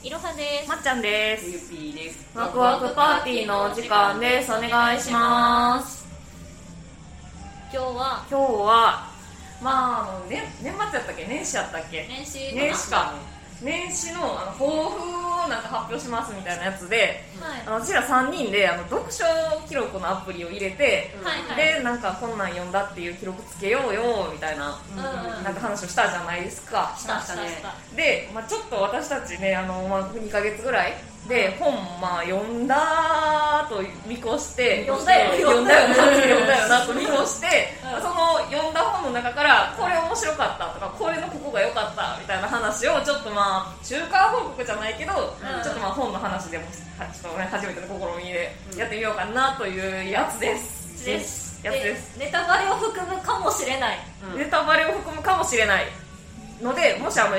いろはです。まっちゃんです。ゆぴーです。ワクワクパーティーのお時間です。お願いします。今日はまあ年末やったっけ、年始やったっけ、年始か、年始の抱負をなんか発表しますみたいなやつで、はい、私ら3人で読書記録のアプリを入れて、はいはい、でなんかこんなん読んだっていう記録つけようよみたいな、うん、なんか話をしたじゃないですか。したね。で、まあ、ちょっと私たちね2ヶ月ぐらいで本読んだと見越して読んだよなと見越して、うん、その読んだ本の中からこれ面白かったとかこれのここが良かったみたいな話をちょっと中間報告じゃないけど、うん、ちょっと本の話でもちょっと、ね、初めての試みでやってみようかなというやつです、うん、です。ネタバレを含むかもしれない、うん、ネタバレを含むかもしれないので、もし最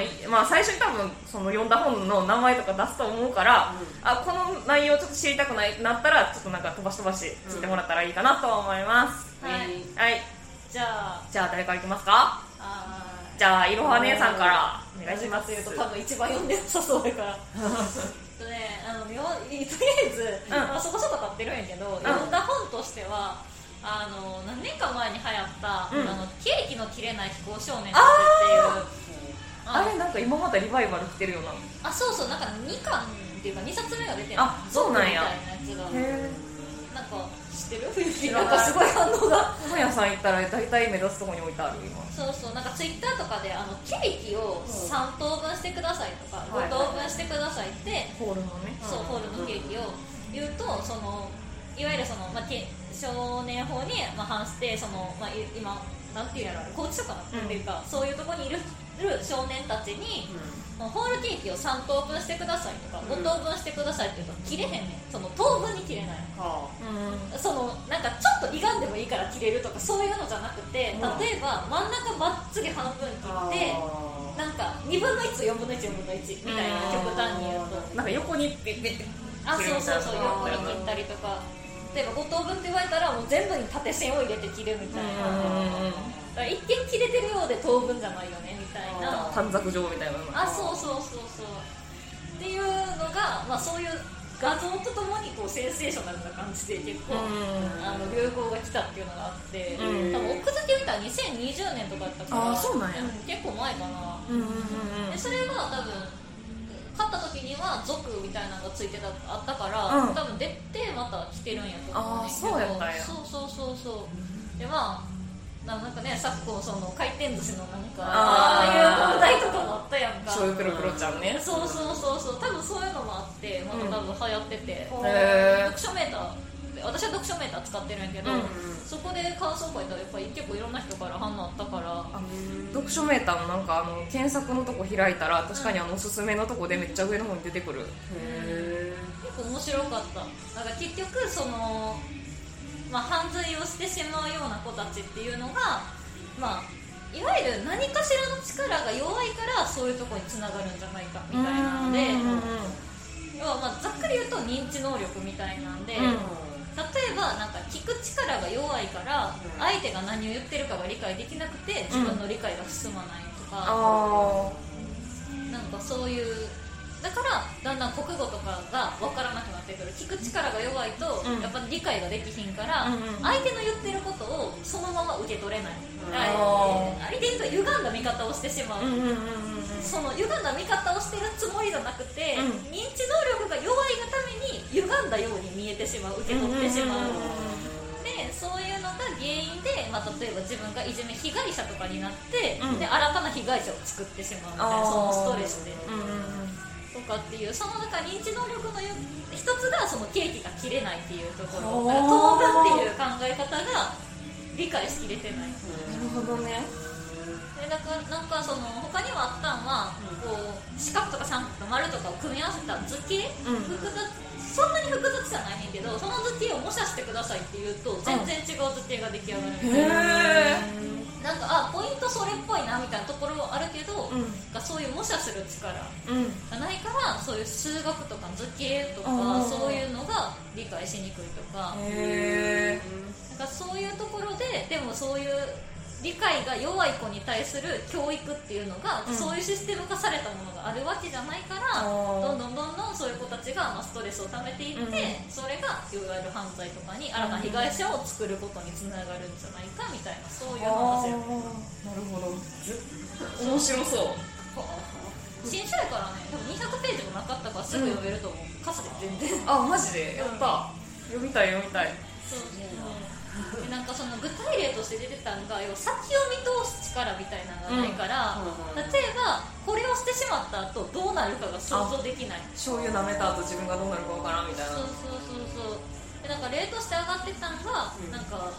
初に多分その読んだ本の名前とか出すと思うから、うん、この内容ちょっと知りたくないなったらちょっとなんか飛ばし知ってもらったらいいかなと思います、うん、はい、はい、じゃあ誰からいきますか。じゃあいろは姉さんからお願いします。多分一番読んでなさそうだからとりあえず、うん、そこそこ買ってるんやけど、うん、読んだ本としては何年か前に流行った、うん、ケーキの切れない非行少年っていうあれなんか今まだリバイバルしてるような。あ、そうそう、なんか2巻っていうか2冊目が出てる。あ、そうなんや。みたいなやつがなんか知ってる雰囲気なんかすごい反応が。本屋さん行ったら大体目指すとこに置いてある今。そうそう、なんかツイッターとかでケーキを3等分してくださいとか5等分してくださいって、はいはいはい、ホールのね、そう、ホールのケーキを言うと、そのいわゆるその、少年法に反してその、今なんていうやろ、拘置所かなっていうか、うん、そういうところにいる少年たちに、うん、ホールケーキを3等分してくださいとか、うん、5等分してくださいって言うと切れへんねん。その等分に切れない、うん、そのなんかちょっと歪んでもいいから切れるとかそういうのじゃなくて、うん、例えば真ん中まっつり半分切ってなんか2分の1と4分の1、4分の1みたいな極端に言うとなんか横にピッピッて、あ、そうそうそう、横に切ったりとか、例えば5等分って言われたらもう全部に縦線を入れて切るみたいな、うん、だから一見切れてるようで等分じゃないよねみたいな、短冊状みたいなの。あ、そうそうそうそうっていうのが、そういう画像とともにこうセンセーショナルな感じで結構、うん、流行が来たっていうのがあって、うん、多分奥付け見たら2020年とかだったから。あ、そうなんや、うん、結構前かな、うんうんうん、でそれが多分買った時には族みたいなのがついてたあったから、うん、多分出てまた着てるんやと思うんですけど。あ、そうやったんや。そうそうそうそう。でなんかね、昨今その回転寿司のなんかああいう問題とかもあったやんか。そういうクロクロちゃんね、うん。そうそうそうそう。多分そういうのもあってまた多分流行ってて、うん、読書メーター。私は読書メーター使ってるんやけど、うんうん、そこで感想書いたらやっぱり結構いろんな人から反応あったから、読書メーターのなんか検索のとこ開いたら確かにおすすめのとこでめっちゃ上の方に出てくる、うん、へー、結構面白かった。なんか結局その、犯罪をしてしまうような子たちっていうのが、いわゆる何かしらの力が弱いからそういうとこに繋がるんじゃないかみたいなので、要はざっくり言うと認知能力みたいなんで、うん、例えばなんか聞く力が弱いから相手が何を言ってるかが理解できなくて自分の理解が進まないとか、なんかそういう、だからだんだん国語とかが分からなくなってくる。聞く力が弱いとやっぱ理解ができひんから相手の言ってることをそのまま受け取れない、相手にと歪んだ見方をしてしまう、その歪んだ見方をしてるつもりじゃなくて、認知能力が弱いがために歪んだように見えてしまう、受け取ってしまう、でそういうのが原因で、例えば自分がいじめ被害者とかになって、で新たな被害者を作ってしまうみたいな、そのストレスで、とかっていう、その中認知能力の一つがそのケーキが切れないっていうところ、当分っていう考え方が理解しきれてない。なるほどね。なんかその他にもあったのは、こう四角とか三角と丸とかを組み合わせた図形、そんなに複雑じゃないんけど、その図形を模写してくださいって言うと全然違う図形が出来上がるみたいな、なんかポイントそれっぽいなみたいなところもあるけど、そういう模写する力がないからそういう数学とか図形とかそういうのが理解しにくいとか、なんかそういうところで、でもそういう理解が弱い子に対する教育っていうのが、うん、そういうシステム化されたものがあるわけじゃないから、どんどんどんどんそういう子たちがストレスを溜めていって、うん、それがいわゆる犯罪とかに新たな被害者を作ることにつながるんじゃないかみたいな、そういう話やね。なるほど、面白そう。新書やからね、多分200ページもなかったからすぐ読めると思う、うん、かすで全然。あ、マジでやった、うん、読みたい読みたい。そうそうでなんかその具体例として出てたのが、要は先を見通す力みたいなのがないから、うん、例えばこれをしてしまった後どうなるかが想像できない、醤油舐めた後自分がどうなるかわからんみたいな。そうそうそうそう。でなんか例として上がってたのが、うん、なんか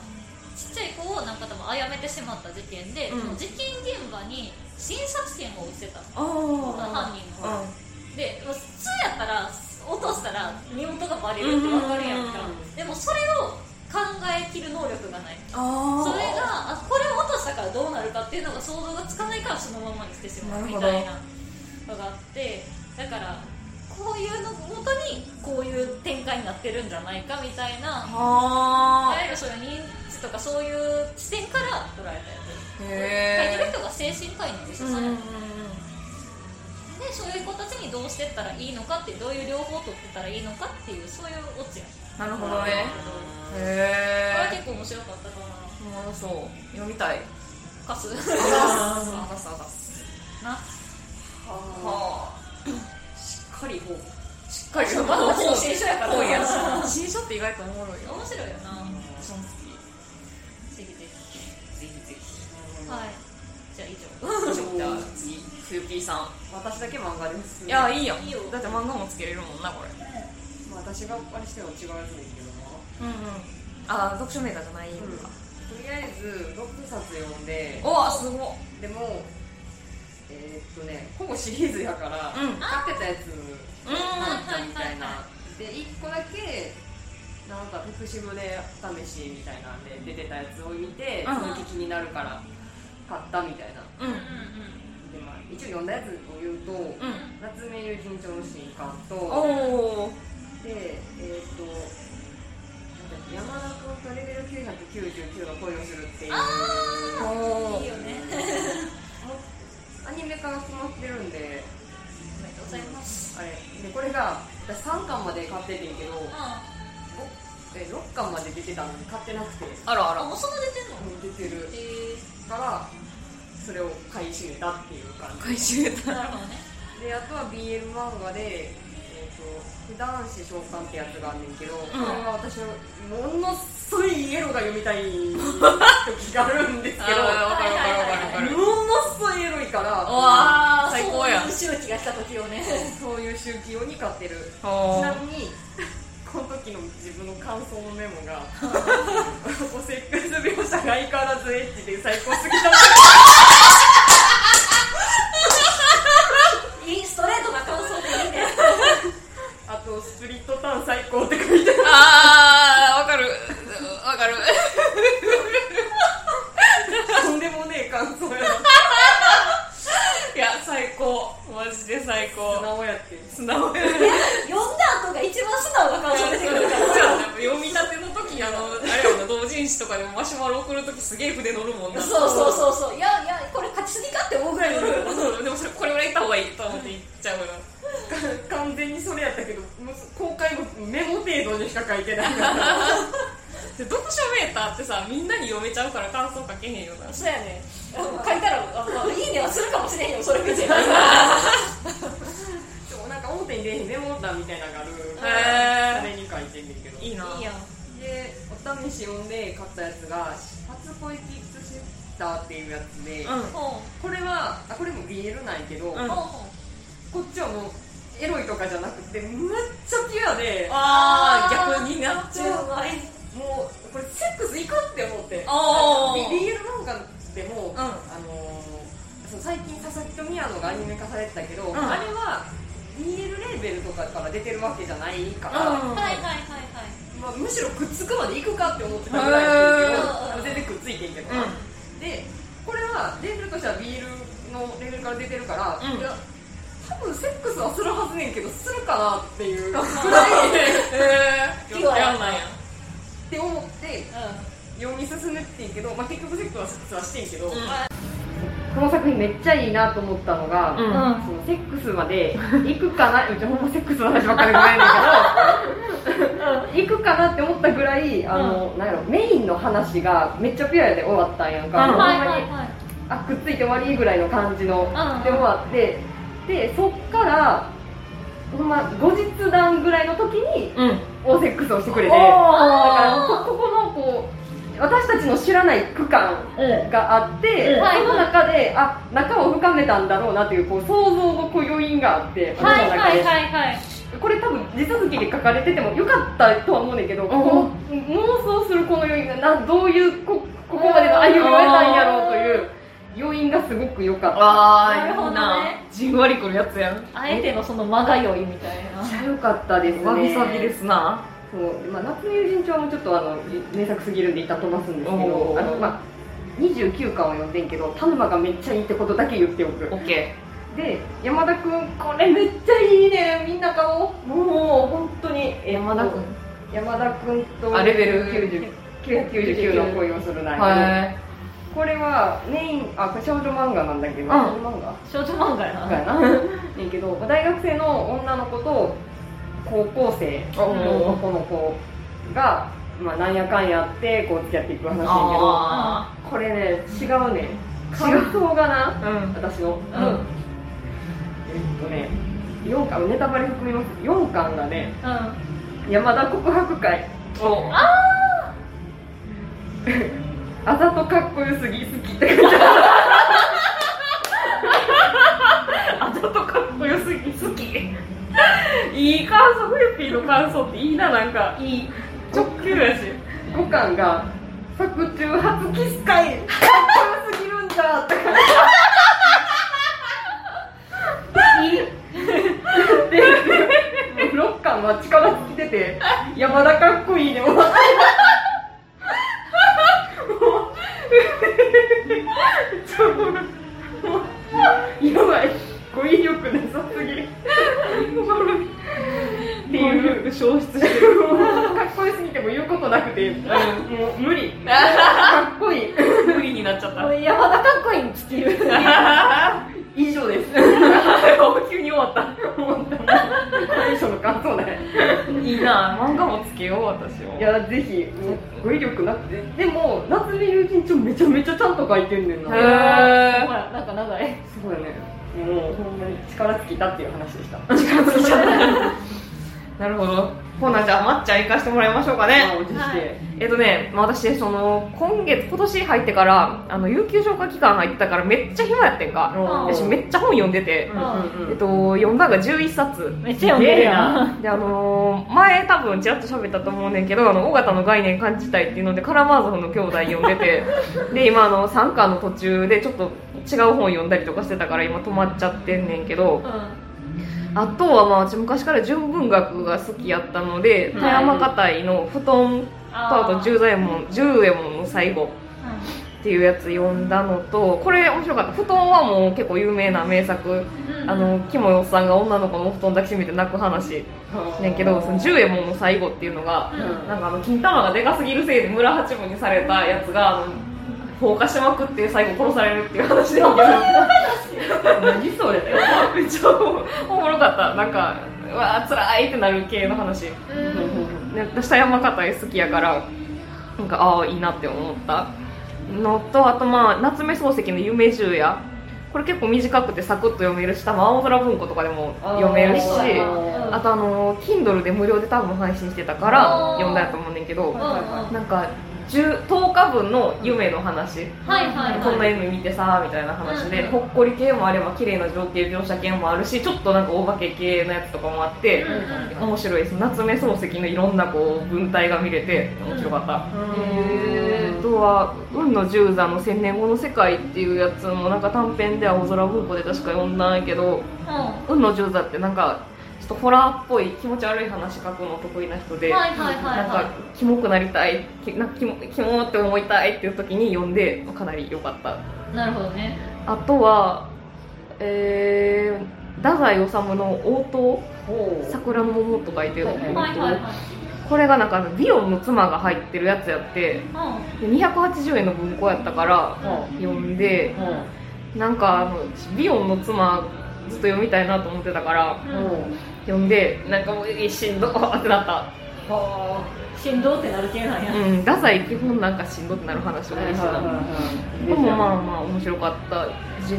ちっちゃい子をなんか多分あやめてしまった事件で、うん、その事件現場に診察券を捨てた、犯人の、うん、で普通やったら落としたら身元がバレるって分かるやんか、うんうん、でもそれを考えきる能力がない。あ、それがこれを落としたからどうなるかっていうのが想像がつかないからそのままにしてしまうみたいなのがあって、だからこういうのごとにこういう展開になってるんじゃないかみたいな、あいわゆるそういう認知とかそういう視点から捉えたやつ。書いてる人が精神科医なんですよ、うんうんうん、でそういう子たちにどうしてったらいいのかって、どういう療法を取ってったらいいのかっていう、そういうオチや。なるほどね。へえ、これは結構面白かったかな。うん、そう読みたい。かすあがすなはあしっかりほうしっかりほう新書やから多いやつ新書って意外とおもろいよ。面白いよな。はい、じゃあ以上。じゃあ次、ふゆぴーさん。私だけ漫画です。いや、いいよ。だって漫画もつけれるもんな、これ。まあ、私があれしても違うんですけども。うんうん。あ、読書メーターじゃないんだ、うん。とりあえず6冊読んで。おわ、すごい。でも、ほぼシリーズやから、うん、買ってたやつ、うん、買ったみたいな。で、1個だけ、なんか福島で試しみたいなんで出てたやつを見て、続き気になるから。買ったみたいな、うんうんうん、でまあ、一応読んだやつを言うと、うん、夏目友人帳の新刊と、で、山田君とレベル999が恋をするっていう、いいよねアニメ化が決まってるんで、おめでとうございます。あれでこれが私3巻まで買っててんけど、6巻まで出てたのに買ってなくて、あらあら、もうそんな出てんの？出てる、からそれを買い占めたっていう感じ。買い占めた。なるほどね。で、あとは BL 漫画で、不男子召喚ってやつがあんねんけど、うん、これは私はものすごいイエローが読みたい時があるんですけど、分かる、ものすごいイエロいから、わー、最高やん。そういう周期が来た時をねそういう周期用に買ってる。ちなみにこの時の自分の感想のメモがおセックス描写が相変わらずエッチで最高すぎたいいストレートな感想でいいねあとスプリットターン最高って書いてある。あー、わかるとんでもねえ感想やいや、最高、マジで最高。素直やって読んだ後が一番素直な感想出てくるから読み立ての時、同人誌とかでもマシュマロ送る時すげえ筆乗るもんな。そう、いや、これ勝ちすぎかって思うぐらい乗るでもそれ、これぐらい行った方がいいと思って行っちゃうよ完全にそれやったけど、公開後メモ程度にしか書いてないからで読書メーターってさ、みんなに読めちゃうから感想書けへんよな。そうやね、書いたらいいねはするかもしれへんよ、それ見てでもなんか表に出へんメモ欄みたいなのがあるからそれに書いてんねんけど、いいな。で、お試し読んで買ったやつが初恋キッズシッターっていうやつで、うん、これも BL なんやけど、うん、こっちはもうエロいとかじゃなくてめっちゃピュアで、逆になっちゃうわ。もうこれセックスいかんって思って、 BL 漫画でも、うん、その最近佐々木と宮野がアニメ化されてたけど、うん、あれは BL レーベルとかから出てるわけじゃないから、うん、まあ、むしろくっつくまでいくかって思ってたぐらいだけど、全然くっついてんけど、うん、でこれはレーベルとしては BL のレーベルから出てるから、うん、多分セックスはするはずねんけどするかなっていうぐらい、気はやんないやんって思って、ように進んでってんけど、まあ、結局セックスはしてんけど、うん、この作品めっちゃいいなと思ったのが、うん、そのセックスまで行くかな、うちほんまセックスの話ばっかりじゃないんだけど行くかなって思ったぐらい、あの、うん、なんやろ、メインの話がめっちゃピュアで終わったんやんか、うん、ほんまに、はいはいはい、あ、くっついて終わりぐらいの感じの、うん、で終わって、でそっからほんま後日談ぐらいの時に、うん、オセックスをしてくれて、だからここのこう私たちの知らない区間があって、うん、その中で、あ、仲を深めたんだろうなという、こう想像のこう余韻があって、はいはいはいはい、これ多分地続きで書かれててもよかったとは思うんだけど、うん、こう妄想するこの余韻がな、どういう ここまでの歩みを得たんやろうという。余韻がすごく良かった。あー、なるほどね。じんわりくるやつやん。あえてのその間が良いみたいな。めっちゃ良かったですね。わびさびですな。そう、まあ、夏の友人帳もちょっとあの名作すぎるんで一旦飛ばすんですけど、あの、まあ、29巻を読んでんけど、田沼がめっちゃいいってことだけ言っておく。オッケー。で、山田くん、これめっちゃいいね。みんな顔。もう本当に山田くん。山田くんとレベル999の恋をするな。はい。これはメイン、あ、少女漫画なんだけど、少女漫画やな。いいけど、大学生の女の子と高校生の男の子が、まあ、なんやかんやってこう付き合っていく話だけど、これね、違うね。感想がな、うん、私の、うん、ね、4巻、ネタバレ含みます。4巻がね、うん、山田告白会。あーあざとかっこよすぎ好きって感じ。あざとかっこよすぎ好き。いい感想、フリッピーの感想っていいな、なんかいい。直球やし。五感が作中初キス会。かっこよすぎるんだって感じ。いい。で、6巻は力尽きてて、山田かっこいいね。やばい、語彙力なさすぎるっていう消失してる。かっこよすぎても言うことなくて、もう無理。かっこいい無理になっちゃった。山田かっこいいに尽きる。以上です。急に終わった。最初の感想ね。いいな、漫画もつけよう、私も。いや、ぜひ。語彙力なくて、でも夏目友人帳めちゃめちゃちゃんと書いてんねんな。へえ、ほら、なんか長い。すごいね。もうほんまに力尽きたっていう話でした。力尽きちゃった。なるほど。ほな、じゃあまっちゃん行かしてもらいましょうかね。はい、まあ、私その今年入ってから有給消化期間入ってたからめっちゃ暇やってんか。私めっちゃ本読んでて、読んだが11冊。めっちゃ読んでるやん。で、前多分ちらっと喋ったと思うねんけど、尾形の概念感じたいっていうのでカラマーゾフの兄弟読んでてで、今3巻の途中でちょっと違う本読んだりとかしてたから今止まっちゃってんねんけど、あとはまあ、私昔から純文学が好きやったので、富山家隊の布団と、あと十右衛門の最後っていうやつ読んだのと、これ面白かった。布団はもう結構有名な名作、キモヨさんが女の子の布団抱きしめて泣く話ねんけど、その十右衛門の最後っていうのが、なんか金玉がでかすぎるせいで村八分にされたやつが放火しまくって最後殺されるっていう話で。何それ。めっちゃおもろかった。なんかうわー辛いってなる系の話。私は山形絵好きやから、なんかああいいなって思ったのと、あとまあ夏目漱石の夢十夜、これ結構短くてサクッと読めるし、多分青空文庫とかでも読めるし、あとKindle で無料で多分配信してたから読んだやと思うねんけど、なんか10日分の夢の話、こんな夢見てさみたいな話で、ほっこり系もあれば綺麗な情景描写系もあるし、ちょっとなんかお化け系のやつとかもあって、面白いです。夏目漱石のいろんなこう文体が見れて面白かった。あとは海の十座の千年後の世界っていうやつもなんか短編で青空文庫で確か読んだんやけど、海の十座ってなんかちょっとホラーっぽい気持ち悪い話書くの得意な人で、なんかキモくなりたい、なんかキモって思いたいっていう時に読んでかなり良かった。なるほどね。あとは太宰治の応答、桜の桃と書いてる応答、これがなんか美容の妻が入ってるやつやって、うん、280円の文庫やったから読んで、うん、なんか美容の妻ずっと読みたいなと思ってたから、うん、読んでなんかもうしんどってなったしんどってなる系なんや、うん、太宰基本なんかしんどってなる話をしてた、でもまあまあ面白かった。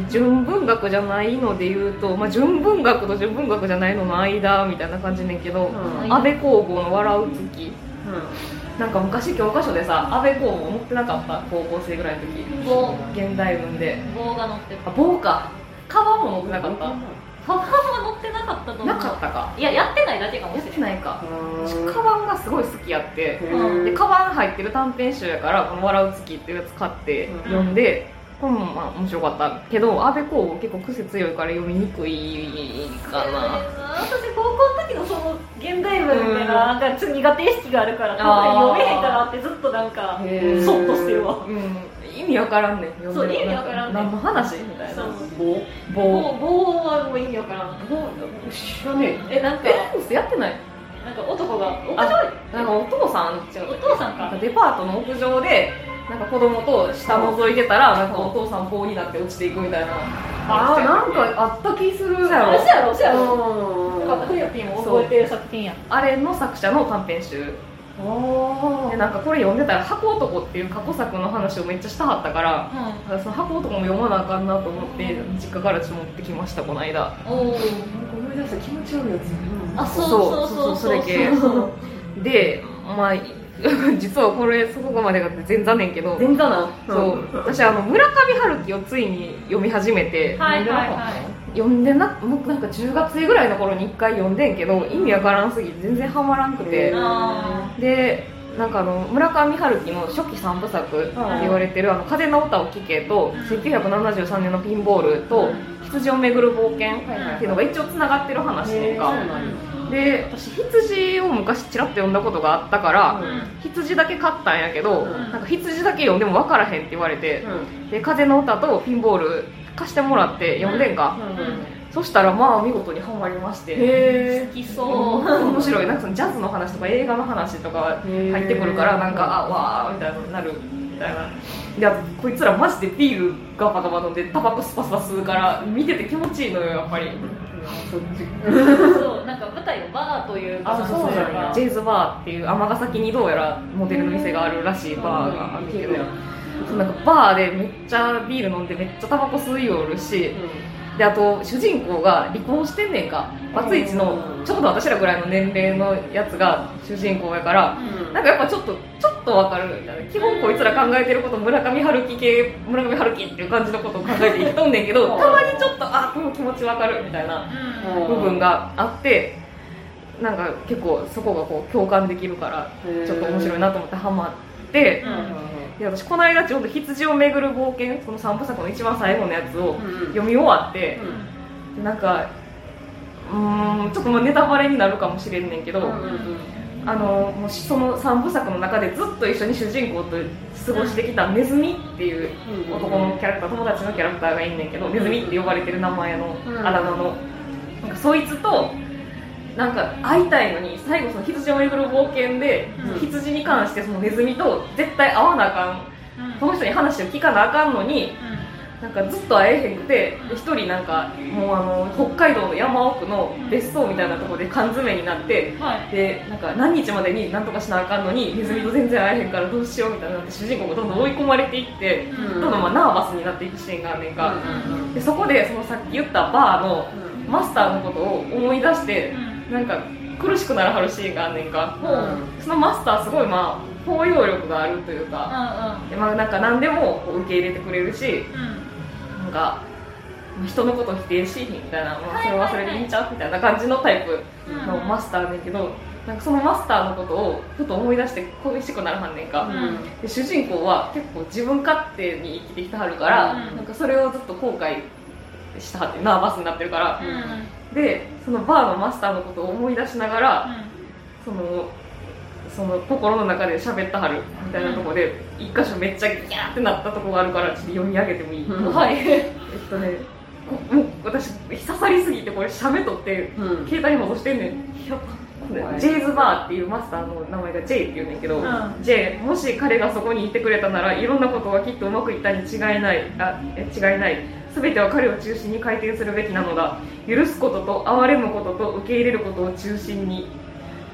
純文学じゃないので言うと、まあ、純文学と純文学じゃないのの間みたいな感じねんけど、うん、安部公房の笑う月、うん、なんか昔教科書でさ安部公房持ってなかった、高校生ぐらいの時、現代文で棒が載ってた、棒か革も載ってなかった、カバンは載ってなかったと思う。なかったか。いや、やってないだけかもしれない。やってないか。カバンがすごい好きやって、でカバン入ってる短編集やからこの笑う月っていうやつ買って読んで、これもまあ面白かったけど、安部公房結構癖強いから読みにくいかな。私高校の時のその現代文みたいな、なんか苦手意識があるから多分読めへんかなってずっとなんかそっとしてるわ。意味わからんねん。そう、意味わからんねん。何の話みたいな。棒はもう意味わからん。棒知らねえ。なんかやってない。なんか男が屋上、なんかお父さん、お父さんか。デパートの屋上でなんか子供と下覗いてたらなんかお父さん棒になって落ちていくみたいな。ああ、なんかあった気するやろ。そうやろ。なんかクリアピンも覚えてる作品や。あれの作者の短編集。でなんかこれ読んでたら箱男っていう過去作の話をめっちゃしたはったから、その箱男も読まなあかんなと思って、実家からちょっと持ってきました、この間。思い出した、気持ち悪いやつ、あ、そう、それ系で、まあ、実はこれそこまでが前座ねんけど、前座な、そう、私村上春樹をついに読み始めて、読んでなんか10月ぐらいの頃に1回読んでんけど、意味わからんすぎて全然ハマらんくて、でなんか村上春樹の初期3部作って言われてる「風の歌を聴け」と「1973年のピンボール」と「羊をめぐる冒険」っていうのが一応つながってる話とかで、私羊を昔ちらっと読んだことがあったから、羊だけ買ったんやけど、なんか羊だけ読んでも分からへんって言われて、で風の歌とピンボール貸してもらって読んでんか、そしたらまあ見事にハマりまして、へ好きそう、面白い、なんかそのジャズの話とか映画の話とか入ってくるから、なんかあわーみたいになるみたいな、いやこいつらマジでビールガバガバ飲んでタバコスパスパ吸うから見てて気持ちいいのよやっぱり、そうなんか舞台のバーというか、そうジェイズバーっていう尼崎にどうやらモデルの店があるらしいバーがあるけど、なんかバーでめっちゃビール飲んでめっちゃタバコ吸いおるし、であと主人公が離婚してんねんか、バツイチのちょうど私らぐらいの年齢のやつが主人公やから、なんかやっぱちょっとわかるみたいな、基本こいつら考えてること、村上春樹っていう感じのことを考えて生きとんねんけど、たまにちょっとあこの気持ちわかるみたいな部分があって、なんか結構そこがこう共感できるからちょっと面白いなと思ってハマって。で私この間ちょうど羊をめぐる冒険、その3部作の一番最後のやつを読み終わって、なんかちょっともうネタバレになるかもしれんねんけど、もうその3部作の中でずっと一緒に主人公と過ごしてきたネズミっていう男のキャラクター、友達のキャラクターがいんねんけど、ネズミって呼ばれてる名前のあだ名の、なんかそいつとなんか会いたいのに、最後その羊をめぐる冒険で、羊に関してそのネズミと絶対会わなあかん、その人に話を聞かなあかんのに、なんかずっと会えへんくて、一人なんかもう北海道の山奥の別荘みたいなところで缶詰になって、でなんか何日までに何とかしなあかんのにネズミと全然会えへんからどうしようみたいになって、主人公がどんどん追い込まれていって、どんどんまあナーバスになっていくシーンがあんねんか、でそこでそのさっき言ったバーのマスターのことを思い出して、なんか苦しくならはるシーンがあんねんか、そのマスターすごいまあ包容力があるというか、でまあなんか何でも受け入れてくれるし、なんか人のことを否定しみたいな、まあ、それはそれでいいんちゃうみたいな感じのタイプのマスターだけど、なんかそのマスターのことをふと思い出して恋しくならはんねんか、で主人公は結構自分勝手に生きてきてはるから、なんかそれをずっと後悔したはってナーバスになってるから、でそのバーのマスターのことを思い出しながら、その心の中で喋ったはるみたいなところで、一箇所めっちゃギャーってなったところがあるから、ちょっと読み上げてもいい、はいもう私刺さりすぎてこれ喋っとって、携帯に戻してんねん、ジェイズバーっていうマスターの名前が J っていうんだけど、うん、J、 もし彼がそこにいてくれたならいろんなことはきっとうまくいったに違いない、全ては彼を中心に回転するべきなのだ。許すことと憐れむことと受け入れることを中心に。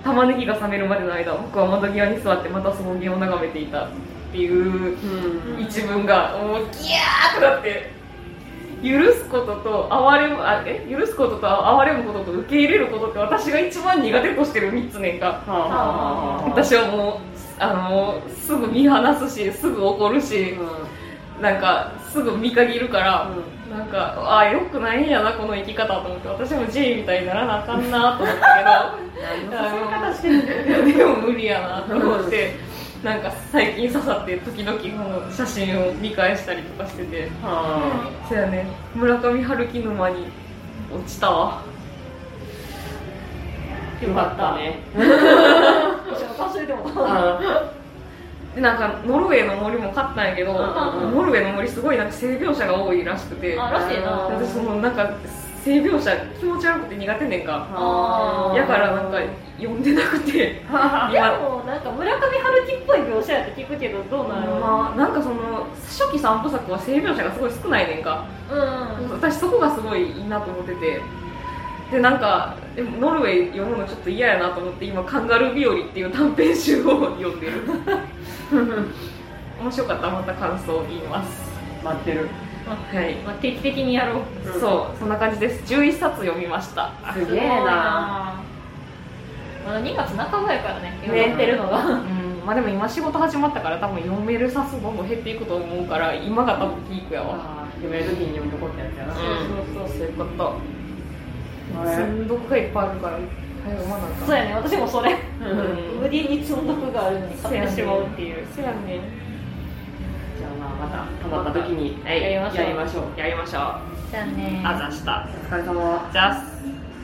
玉ねぎが冷めるまでの間、僕は窓際に座ってまた草原を眺めていたっていう一文がもうギャーってなって、許すことと憐れむことと受け入れることって私が一番苦手としてる3つ年間、私はもうすぐ見放すし、すぐ怒るし、なんかすぐ見限るから、なんかああ良くないんやなこの生き方と思って、私も J みたいにならなあかんなと思ったけどでも無理やなと思ってなんか最近刺さって時々この写真を見返したりとかしてて、そうやね、村上春樹沼に落ちたわ。よかったね忘れてもなんかノルウェーの森も買ったんやけど、ノルウェーの森すごいなんか性描写が多いらしくて、私そのなんか性描写気持ち悪くて苦手ねんか、やからなんか読んでなくてでもなんか村上春樹っぽい描写やって聞くけどどうなの、なんかその初期3部作は性描写がすごい少ないねんか、私そこがすごいいいなと思ってて、でなんかでもノルウェー読むのちょっと嫌やなと思って今カンガルー日和っていう短編集を読んでる面白かったらまた感想を言います。待ってる、はい、定期的にやろう、そうそんな感じです。11冊読みました。すげえな、まだ2月半ばやからね読んでるのが、まあでも今仕事始まったから多分読める冊数どんどん減っていくと思うから今が多分ピークやわ、読める時に読み残ったやつやな、そういうこと積んどくがいっぱいあるから早読まなかった。そうやね、私もそれ無理に積んどくがあるのに買ってしまうっていう。そうやね、じゃあまたたまった時にやりましょう。じゃあね、あざした、お疲れ様。じゃあ